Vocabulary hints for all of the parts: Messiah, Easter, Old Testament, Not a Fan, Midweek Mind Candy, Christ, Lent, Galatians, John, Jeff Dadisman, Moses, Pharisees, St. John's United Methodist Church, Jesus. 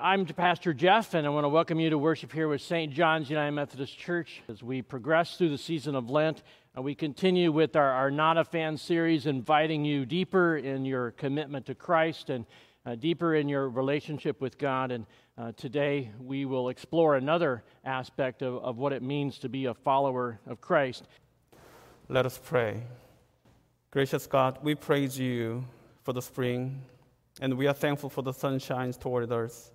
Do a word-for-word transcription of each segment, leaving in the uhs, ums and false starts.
I'm Pastor Jeff, and I want to welcome you to worship here with Saint John's United Methodist Church. As we progress through the season of Lent, and we continue with our, our Not a Fan series, inviting you deeper in your commitment to Christ and uh, deeper in your relationship with God. And uh, today we will explore another aspect of, of what it means to be a follower of Christ. Let us pray. Gracious God, we praise you for the spring, and we are thankful for the sunshine toward us.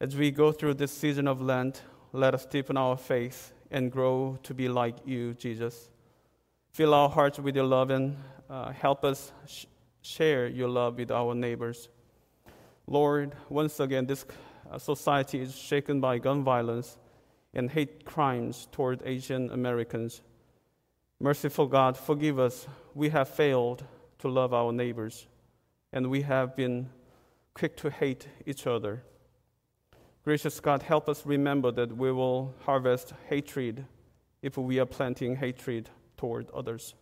As we go through this season of Lent, let us deepen our faith and grow to be like you, Jesus. Fill our hearts with your love and uh, help us sh- share your love with our neighbors. Lord, once again, this society is shaken by gun violence and hate crimes toward Asian Americans. Merciful God, forgive us. We have failed to love our neighbors, and we have been quick to hate each other. Gracious God, help us remember that we will harvest hatred if we are planting hatred toward others.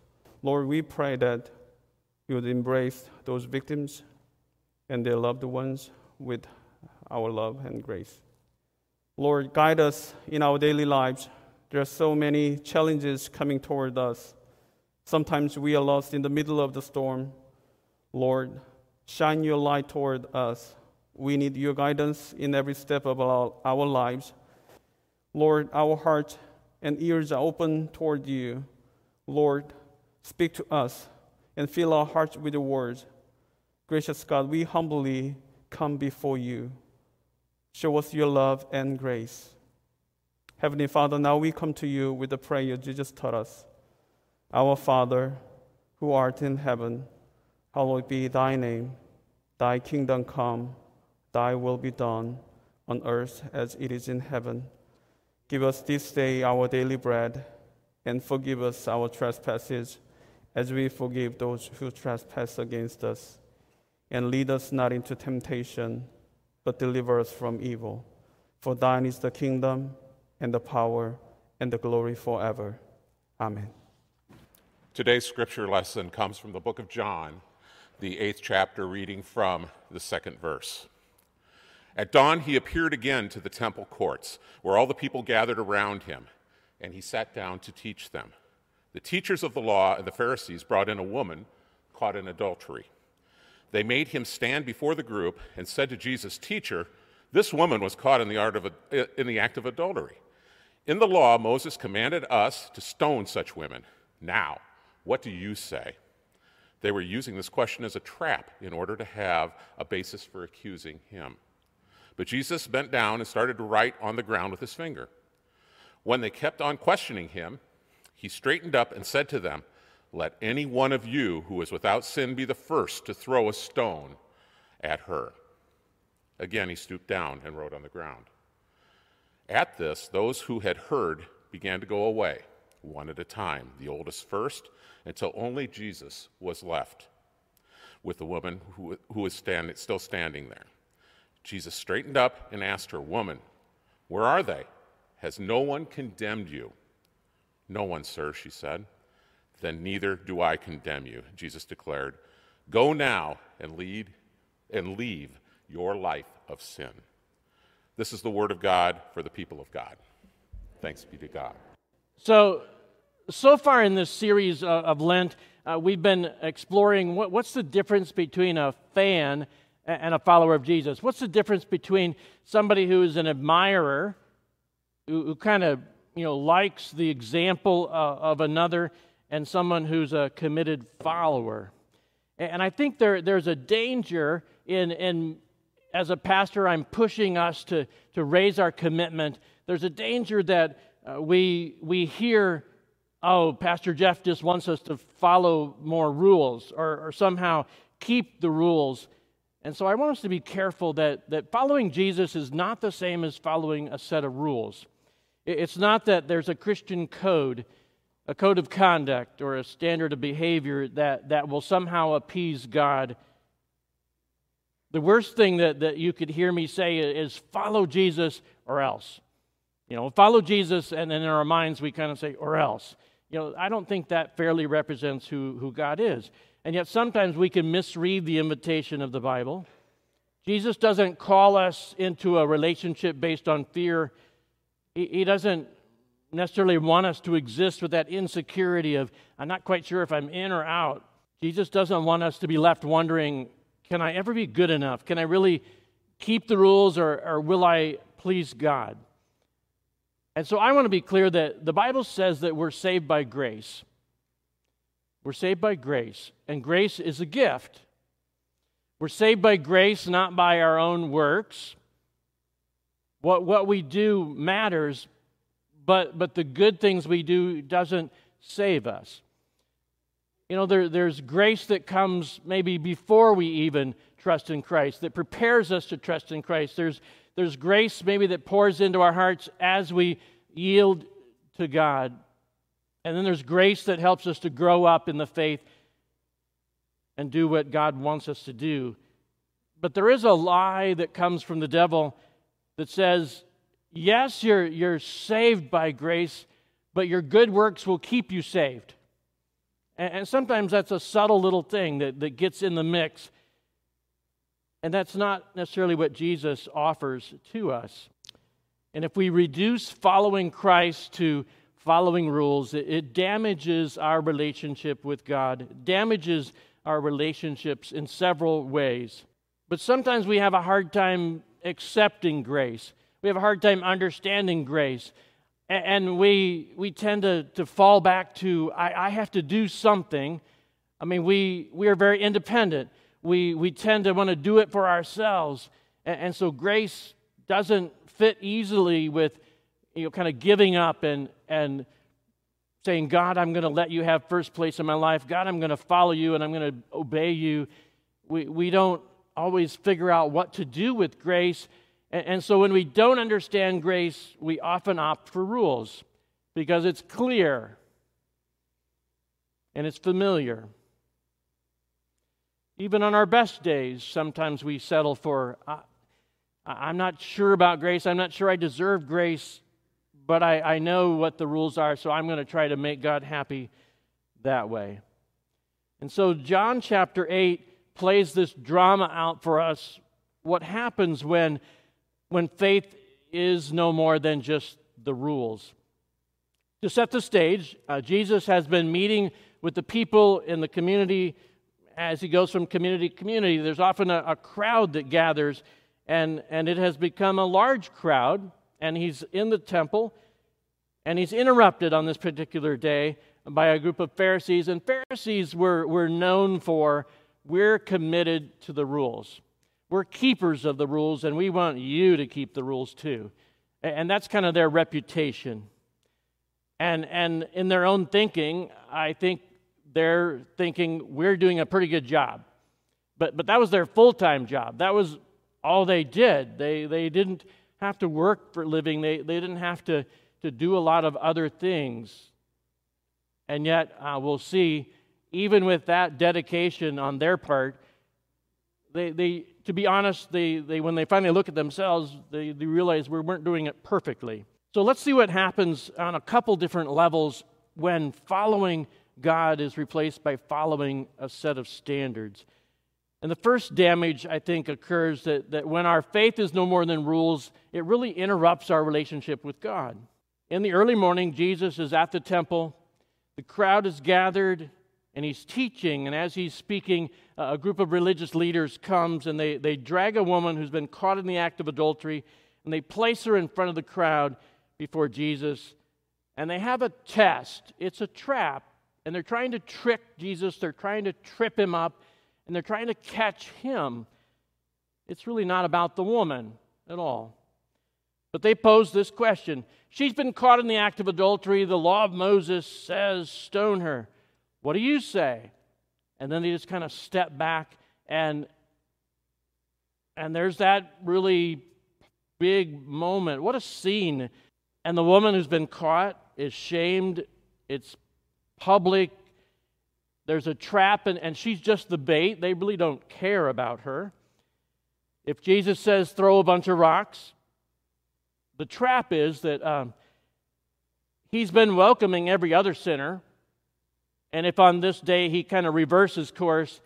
Lord, we pray that you would embrace those victims and their loved ones with our love and grace. Lord, guide us in our daily lives. There are so many challenges coming toward us. Sometimes we are lost in the middle of the storm. Lord, shine your light toward us. We need your guidance in every step of our, our lives. Lord, our hearts and ears are open toward you. Lord, speak to us and fill our hearts with your words. Gracious God, we humbly come before you. Show us your love and grace. Heavenly Father, now we come to you with the prayer Jesus taught us. Our Father, who art in heaven, hallowed be thy name. Thy kingdom come. Thy will be done on earth as it is in heaven. Give us this day our daily bread, and forgive us our trespasses as we forgive those who trespass against us. And lead us not into temptation, but deliver us from evil. For thine is the kingdom, and the power, and the glory forever. Amen. Today's scripture lesson comes from the book of John, the eighth chapter, reading from the second verse. At dawn, he appeared again to the temple courts, where all the people gathered around him, and he sat down to teach them. The teachers of the law and the Pharisees brought in a woman caught in adultery. They made him stand before the group and said to Jesus, "Teacher, this woman was caught in the art of in the act of adultery. In the law, Moses commanded us to stone such women. Now, what do you say?" They were using this question as a trap in order to have a basis for accusing him. But Jesus bent down and started to write on the ground with his finger. When they kept on questioning him, he straightened up and said to them, "Let any one of you who is without sin be the first to throw a stone at her." Again, he stooped down and wrote on the ground. At this, those who had heard began to go away, one at a time, the oldest first, until only Jesus was left with the woman who, who was stand, still standing there. Jesus straightened up and asked her, "Woman, where are they? Has no one condemned you?" "No one, sir," she said. "Then neither do I condemn you," Jesus declared. "Go now and lead and leave your life of sin." This is the word of God for the people of God. Thanks be to God. So, so far in this series of Lent, uh, we've been exploring what, what's the difference between a fan and a follower of Jesus. What's the difference between somebody who is an admirer, who, who kind of, you know, likes the example uh, of another, and someone who's a committed follower? And, and I think there there's a danger in, in as a pastor, I'm pushing us to, to raise our commitment. There's a danger that uh, we we hear, "Oh, Pastor Jeff just wants us to follow more rules or, or somehow keep the rules." And so I want us to be careful that, that following Jesus is not the same as following a set of rules. It's not that there's a Christian code, a code of conduct, or a standard of behavior that, that will somehow appease God. The worst thing that, that you could hear me say is, "Follow Jesus or else." You know, follow Jesus, and then in our minds we kind of say, "or else." You know, I don't think that fairly represents who, who God is. And yet sometimes we can misread the invitation of the Bible. Jesus doesn't call us into a relationship based on fear. He, he doesn't necessarily want us to exist with that insecurity of, I'm not quite sure if I'm in or out. Jesus doesn't want us to be left wondering, can I ever be good enough? Can I really keep the rules, or, or will I please God? And so I want to be clear that the Bible says that we're saved by grace. We're saved by grace, and grace is a gift. We're saved by grace, not by our own works. What, what we do matters, but, but the good things we do doesn't save us. You know, there, there's grace that comes maybe before we even trust in Christ, that prepares us to trust in Christ. There's, there's grace maybe that pours into our hearts as we yield to God. And then there's grace that helps us to grow up in the faith and do what God wants us to do. But there is a lie that comes from the devil that says, yes, you're, you're saved by grace, but your good works will keep you saved. And, and sometimes that's a subtle little thing that, that gets in the mix. And that's not necessarily what Jesus offers to us. And if we reduce following Christ to following rules, it damages our relationship with God, it damages our relationships in several ways. But sometimes we have a hard time accepting grace. We have a hard time understanding grace. And we we tend to, to fall back to, I, I have to do something. I mean, we, we are very independent. We, we tend to want to do it for ourselves. And, and so grace doesn't fit easily with, you know, kind of giving up and, and saying, God, I'm going to let you have first place in my life. God, I'm going to follow you and I'm going to obey you. We, we don't always figure out what to do with grace. And, and so when we don't understand grace, we often opt for rules because it's clear and it's familiar. Even on our best days, sometimes we settle for, I, I'm not sure about grace. I'm not sure I deserve grace. But I, I know what the rules are, so I'm going to try to make God happy that way. And so John chapter eight plays this drama out for us, what happens when, when faith is no more than just the rules. To set the stage, uh, Jesus has been meeting with the people in the community. As he goes from community to community, there's often a, a crowd that gathers, and, and it has become a large crowd. And he's in the temple, and he's interrupted on this particular day by a group of Pharisees. And Pharisees were, were known for, we're committed to the rules. We're keepers of the rules, and we want you to keep the rules too. And that's kind of their reputation. And, and in their own thinking, I think they're thinking, we're doing a pretty good job. But, but that was their full-time job. That was all they did. They, they didn't have to work for a living. They, they didn't have to, to do a lot of other things. And yet, uh, we'll see, even with that dedication on their part, they, they to be honest, they, they when they finally look at themselves, they, they realize we weren't doing it perfectly. So let's see what happens on a couple different levels when following God is replaced by following a set of standards. And the first damage, I think, occurs that, that when our faith is no more than rules, it really interrupts our relationship with God. In the early morning, Jesus is at the temple. The crowd is gathered, and he's teaching. And as he's speaking, a group of religious leaders comes, and they, they drag a woman who's been caught in the act of adultery, and they place her in front of the crowd before Jesus. And they have a test. It's a trap. And they're trying to trick Jesus. They're trying to trip him up. And they're trying to catch him. It's really not about the woman at all. But they pose this question. She's been caught in the act of adultery. The law of Moses says stone her. What do you say? And then they just kind of step back. And, and there's that really big moment. What a scene. And the woman who's been caught is shamed. It's public. There's a trap, and, and she's just the bait. They really don't care about her. If Jesus says throw a bunch of rocks, the trap is that um, he's been welcoming every other sinner, and if on this day he kind of reverses course,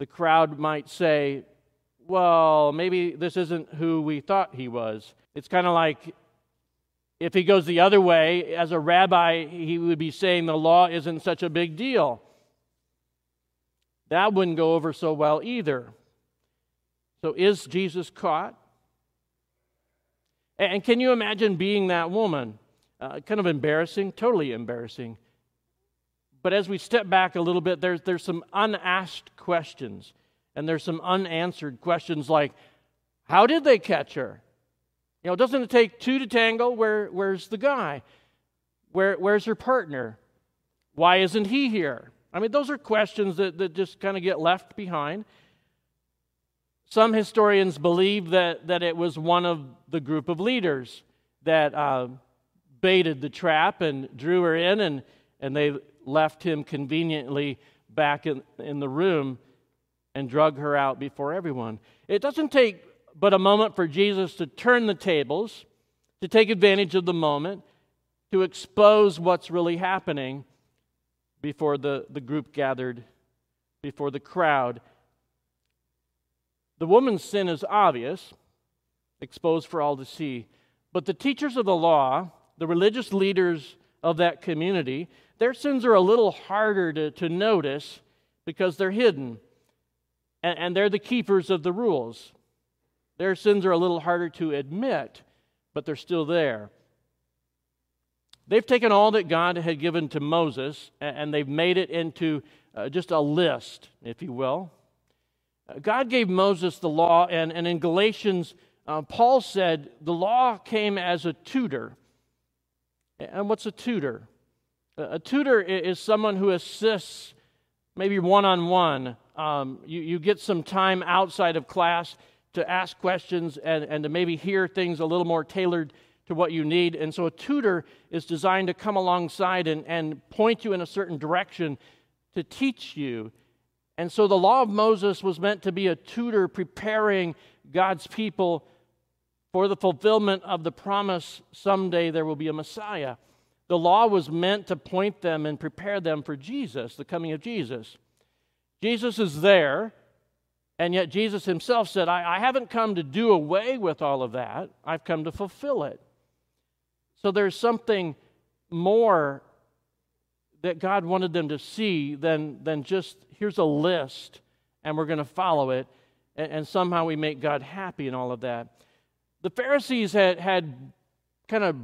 the crowd might say, well, maybe this isn't who we thought he was. It's kind of like if he goes the other way, as a rabbi, he would be saying the law isn't such a big deal. That wouldn't go over so well either. So is Jesus caught? And can you imagine being that woman? Uh, kind of embarrassing, totally embarrassing. But as we step back a little bit, there's, there's some unasked questions. And there's some unanswered questions like, how did they catch her? You know, doesn't it take two to tango? Where, where's the guy? Where, where's her partner? Why isn't he here? I mean, those are questions that, that just kind of get left behind. Some historians believe that, that it was one of the group of leaders that uh, baited the trap and drew her in, and, and they left him conveniently back in, in the room and drug her out before everyone. It doesn't take but a moment for Jesus to turn the tables, to take advantage of the moment, to expose what's really happening before the, the group gathered, before the crowd. The woman's sin is obvious, exposed for all to see. But the teachers of the law, the religious leaders of that community, their sins are a little harder to, to notice because they're hidden. And, and they're the keepers of the rules. Their sins are a little harder to admit, but they're still there. They've taken all that God had given to Moses, and they've made it into uh, just a list, if you will. God gave Moses the law, and, and in Galatians, uh, Paul said the law came as a tutor. And what's a tutor? A tutor is someone who assists, maybe one-on-one. Um, you, you get some time outside of class to ask questions and, and to maybe hear things a little more tailored to what you need. And so a tutor is designed to come alongside and, and point you in a certain direction to teach you. And so the law of Moses was meant to be a tutor preparing God's people for the fulfillment of the promise someday there will be a Messiah. The law was meant to point them and prepare them for Jesus, the coming of Jesus. Jesus is there, and yet Jesus himself said, I, I haven't come to do away with all of that. I've come to fulfill it. So there's something more that God wanted them to see than, than just, here's a list, and we're going to follow it, and, and somehow we make God happy and all of that. The Pharisees had, had kind of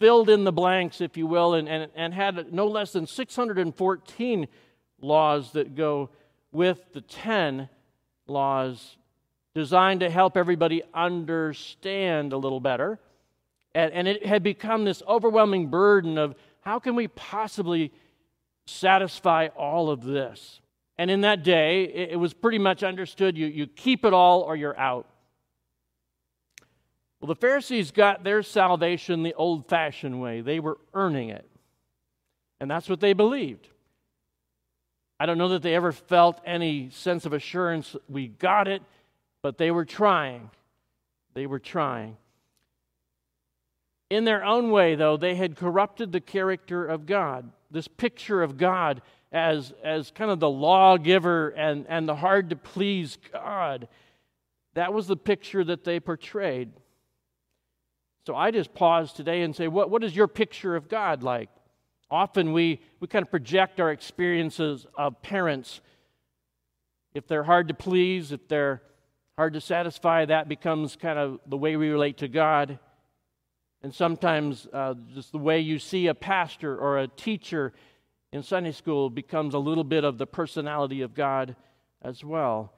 filled in the blanks, if you will, and, and, and had no less than six hundred fourteen laws that go with the ten laws designed to help everybody understand a little better. And, and it had become this overwhelming burden of, how can we possibly satisfy all of this? And in that day, it, it was pretty much understood, you, you keep it all or you're out. Well, the Pharisees got their salvation the old-fashioned way. They were earning it. And that's what they believed. I don't know that they ever felt any sense of assurance we got it, but they were trying. They were trying. In their own way, though, they had corrupted the character of God, this picture of God as, as kind of the lawgiver and, and the hard-to-please God. That was the picture that they portrayed. So I just pause today and say, what, what is your picture of God like? Often we, we kind of project our experiences of parents. If they're hard to please, if they're hard to satisfy, that becomes kind of the way we relate to God. And sometimes uh, just the way you see a pastor or a teacher in Sunday school becomes a little bit of the personality of God as well.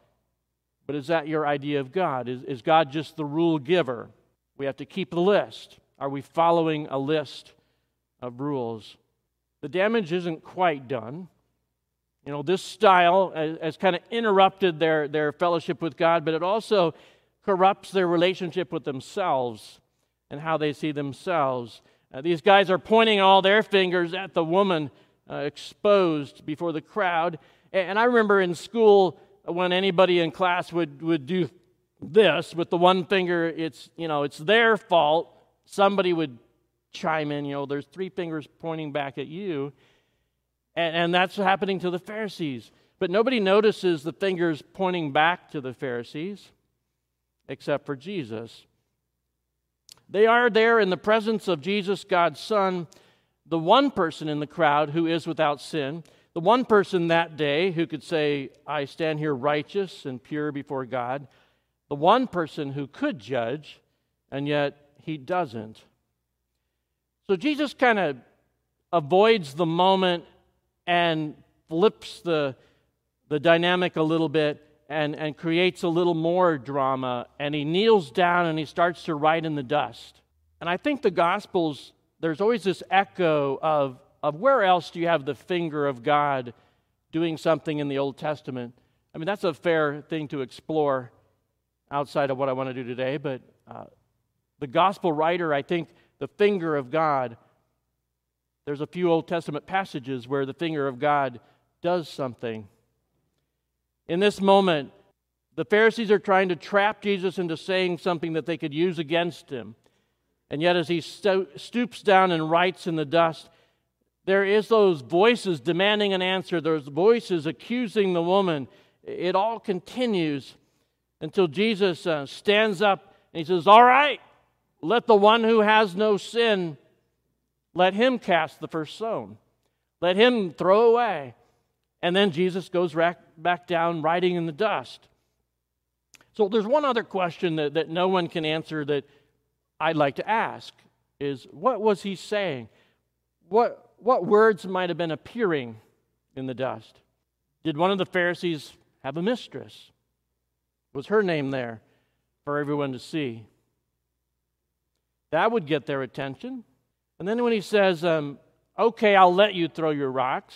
But is that your idea of God? Is, is God just the rule giver? We have to keep the list. Are we following a list of rules? The damage isn't quite done. You know, this style has, has kind of interrupted their, their fellowship with God, but it also corrupts their relationship with themselves and how they see themselves. Uh, these guys are pointing all their fingers at the woman uh, exposed before the crowd. And, and I remember in school when anybody in class would, would do this with the one finger, it's, you know, it's their fault. Somebody would chime in, you know, there's three fingers pointing back at you. And, and that's happening to the Pharisees. But nobody notices the fingers pointing back to the Pharisees. except for Jesus. They are there in the presence of Jesus, God's Son, the one person in the crowd who is without sin, the one person that day who could say, I stand here righteous and pure before God, the one person who could judge, and yet he doesn't. So Jesus kind of avoids the moment and flips the, the dynamic a little bit and, and creates a little more drama, and he kneels down and he starts to write in the dust. And I think the Gospels, there's always this echo of, of where else do you have the finger of God doing something in the Old Testament? I mean, that's a fair thing to explore outside of what I want to do today, but uh, the Gospel writer, I think, the finger of God, there's a few Old Testament passages where the finger of God does something. In this moment, the Pharisees are trying to trap Jesus into saying something that they could use against him. And yet as he stoops down and writes in the dust, there is those voices demanding an answer, those voices accusing the woman. It all continues until Jesus uh, stands up and he says, all right, let the one who has no sin, let him cast the first stone. Let him throw away. And then Jesus goes back down, writing in the dust. So there's one other question that, that no one can answer that I'd like to ask is, what was he saying? What, what words might have been appearing in the dust? Did one of the Pharisees have a mistress? Was her name there for everyone to see? That would get their attention. And then when he says, um, okay, I'll let you throw your rocks,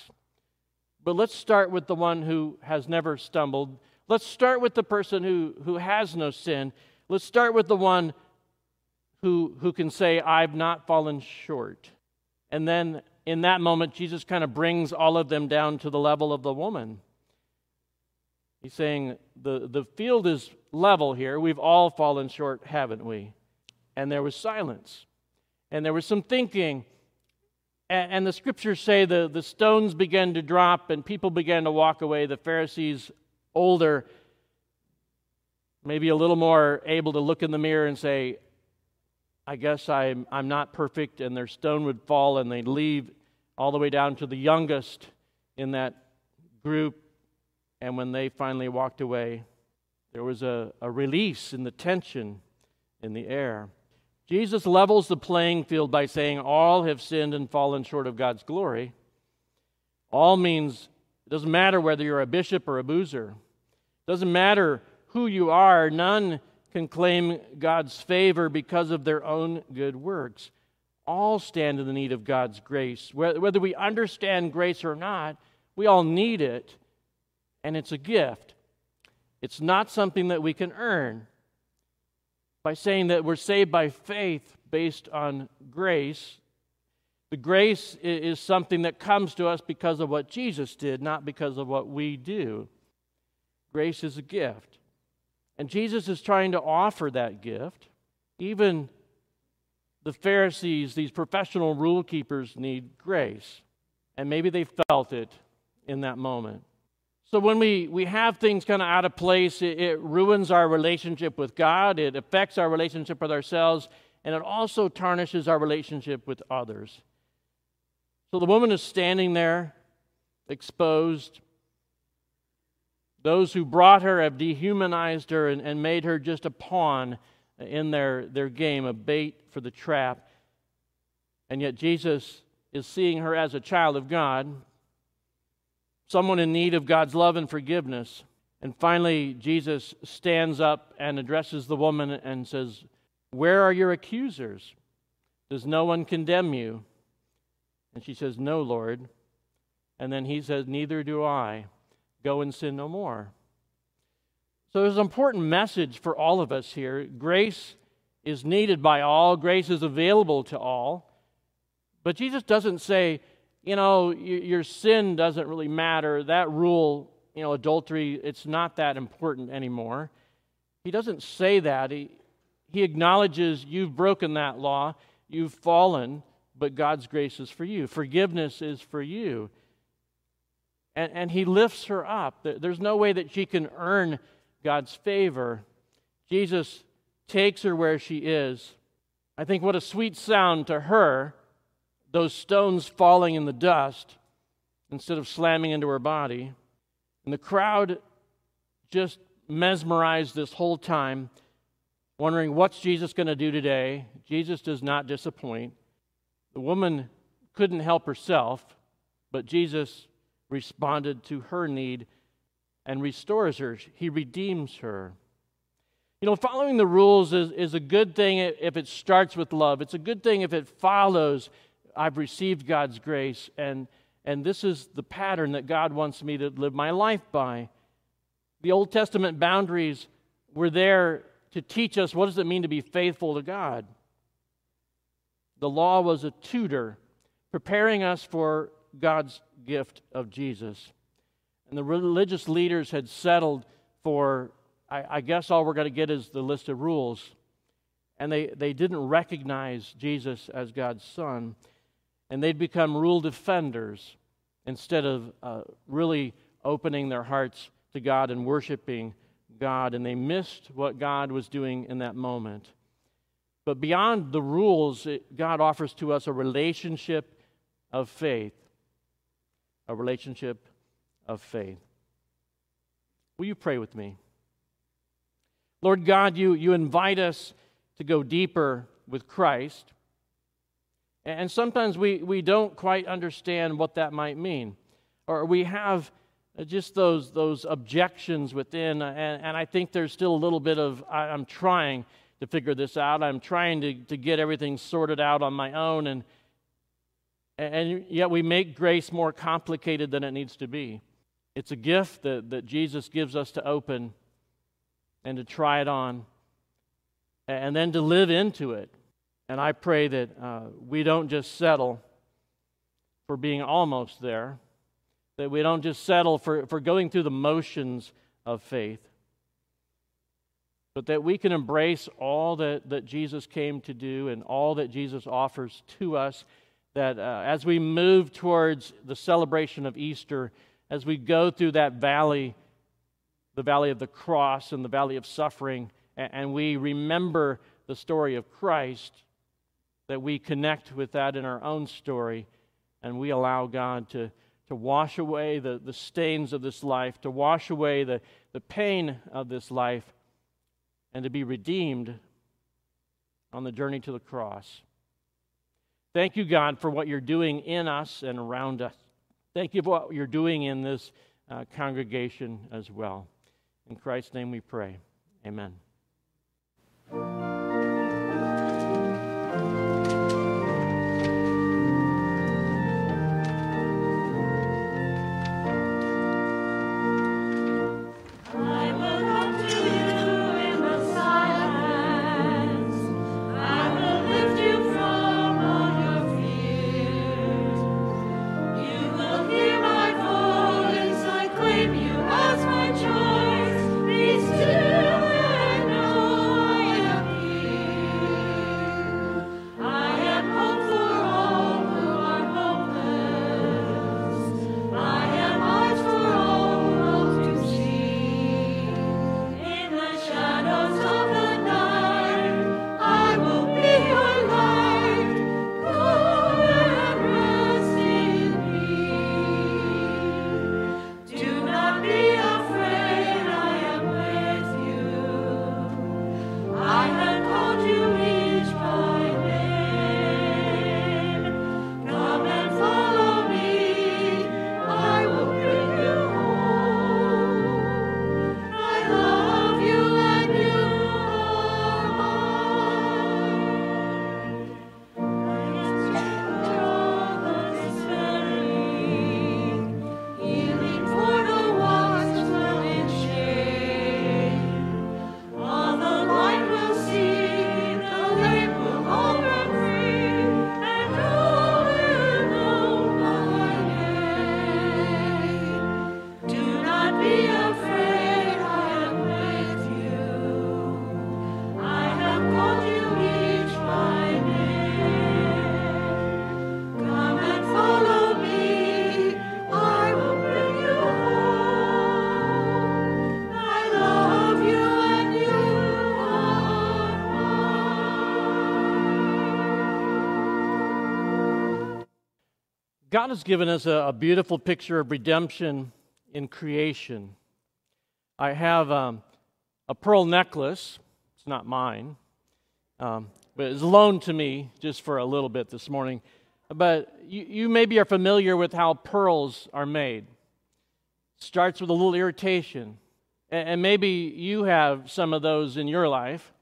but let's start with the one who has never stumbled. Let's start with the person who, who has no sin. Let's start with the one who, who can say, I've not fallen short. And then in that moment, Jesus kind of brings all of them down to the level of the woman. He's saying, the, the field is level here. We've all fallen short, haven't we? And there was silence. And there was some thinking. And the scriptures say the, the stones began to drop and people began to walk away. The Pharisees, older, maybe a little more able to look in the mirror and say, I guess I'm, I'm not perfect, and their stone would fall, and they'd leave all the way down to the youngest in that group. And when they finally walked away, there was a, a release in the tension in the air. Jesus levels the playing field by saying all have sinned and fallen short of God's glory. All means it doesn't matter whether you're a bishop or a boozer. It doesn't matter who you are. None can claim God's favor because of their own good works. All stand in the need of God's grace. Whether we understand grace or not, we all need it, and it's a gift. It's not something that we can earn. By saying that we're saved by faith based on grace, the grace is something that comes to us because of what Jesus did, not because of what we do. Grace is a gift. And Jesus is trying to offer that gift. Even the Pharisees, these professional rule keepers, need grace. And maybe they felt it in that moment. So when we, we have things kind of out of place, it, it ruins our relationship with God, it affects our relationship with ourselves, and it also tarnishes our relationship with others. So the woman is standing there, exposed. Those who brought her have dehumanized her and, and made her just a pawn in their, their game, a bait for the trap. And yet Jesus is seeing her as a child of God, someone in need of God's love and forgiveness. And finally, Jesus stands up and addresses the woman and says, where are your accusers? Does no one condemn you? And she says, no, Lord. And then he says, neither do I. Go and sin no more. So there's an important message for all of us here. Grace is needed by all. Grace is available to all. But Jesus doesn't say, you know, your sin doesn't really matter. That rule, you know, adultery, it's not that important anymore. He doesn't say that. He, he acknowledges you've broken that law, you've fallen, but God's grace is for you. Forgiveness is for you. And, and he lifts her up. There's no way that she can earn God's favor. Jesus takes her where she is. I think what a sweet sound to her, those stones falling in the dust instead of slamming into her body. And the crowd just mesmerized this whole time, wondering what's Jesus going to do today. Jesus does not disappoint. The woman couldn't help herself, but Jesus responded to her need and restores her. He redeems her. You know, following the rules is, is a good thing if it starts with love. It's a good thing if it follows, I've received God's grace, and, and this is the pattern that God wants me to live my life by. The Old Testament boundaries were there to teach us what does it mean to be faithful to God. The law was a tutor preparing us for God's gift of Jesus. And the religious leaders had settled for, I guess all we're going to get is the list of rules. And they, they didn't recognize Jesus as God's Son. And they'd become rule defenders instead of uh, really opening their hearts to God and worshiping God. And they missed what God was doing in that moment. But beyond the rules, it, God offers to us a relationship of faith. A relationship of faith. Will you pray with me? Lord God, you, you invite us to go deeper with Christ. And sometimes we, we don't quite understand what that might mean. Or we have just those those objections within. And, and I think there's still a little bit of, I, I'm trying to figure this out. I'm trying to, to get everything sorted out on my own. And, and yet we make grace more complicated than it needs to be. It's a gift that, that Jesus gives us to open and to try it on, and then to live into it. And I pray that uh, we don't just settle for being almost there, that we don't just settle for, for going through the motions of faith, but that we can embrace all that, that Jesus came to do and all that Jesus offers to us, that uh, as we move towards the celebration of Easter, as we go through that valley the valley of the cross and the valley of suffering, and we remember the story of Christ, that we connect with that in our own story, and we allow God to, to wash away the, the stains of this life, to wash away the, the pain of this life, and to be redeemed on the journey to the cross. Thank you, God, for what you're doing in us and around us. Thank you for what you're doing in this uh, congregation as well. In Christ's name we pray. Amen. Choice is to God has given us a, a beautiful picture of redemption in creation. I have um, a pearl necklace. It's not mine, um, but it's loaned to me just for a little bit this morning. But you, you maybe are familiar with how pearls are made. Starts with a little irritation, and, and maybe you have some of those in your life.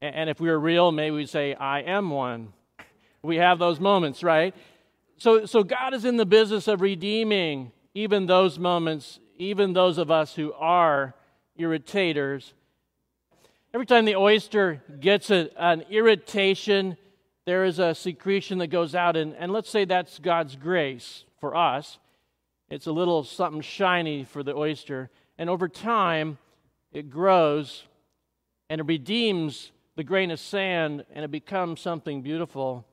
And, and if we were real, maybe we'd say, "I am one." We have those moments, right? So, so God is in the business of redeeming even those moments, even those of us who are irritators. Every time the oyster gets a, an irritation, there is a secretion that goes out, and, and let's say that's God's grace for us. It's a little something shiny for the oyster, and over time, it grows, and it redeems the grain of sand, and it becomes something beautiful.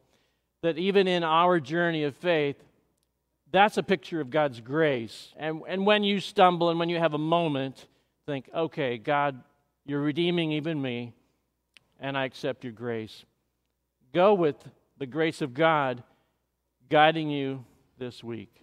That even in our journey of faith, that's a picture of God's grace. And, and when you stumble and when you have a moment, think, okay, God, you're redeeming even me, and I accept your grace. Go with the grace of God guiding you this week.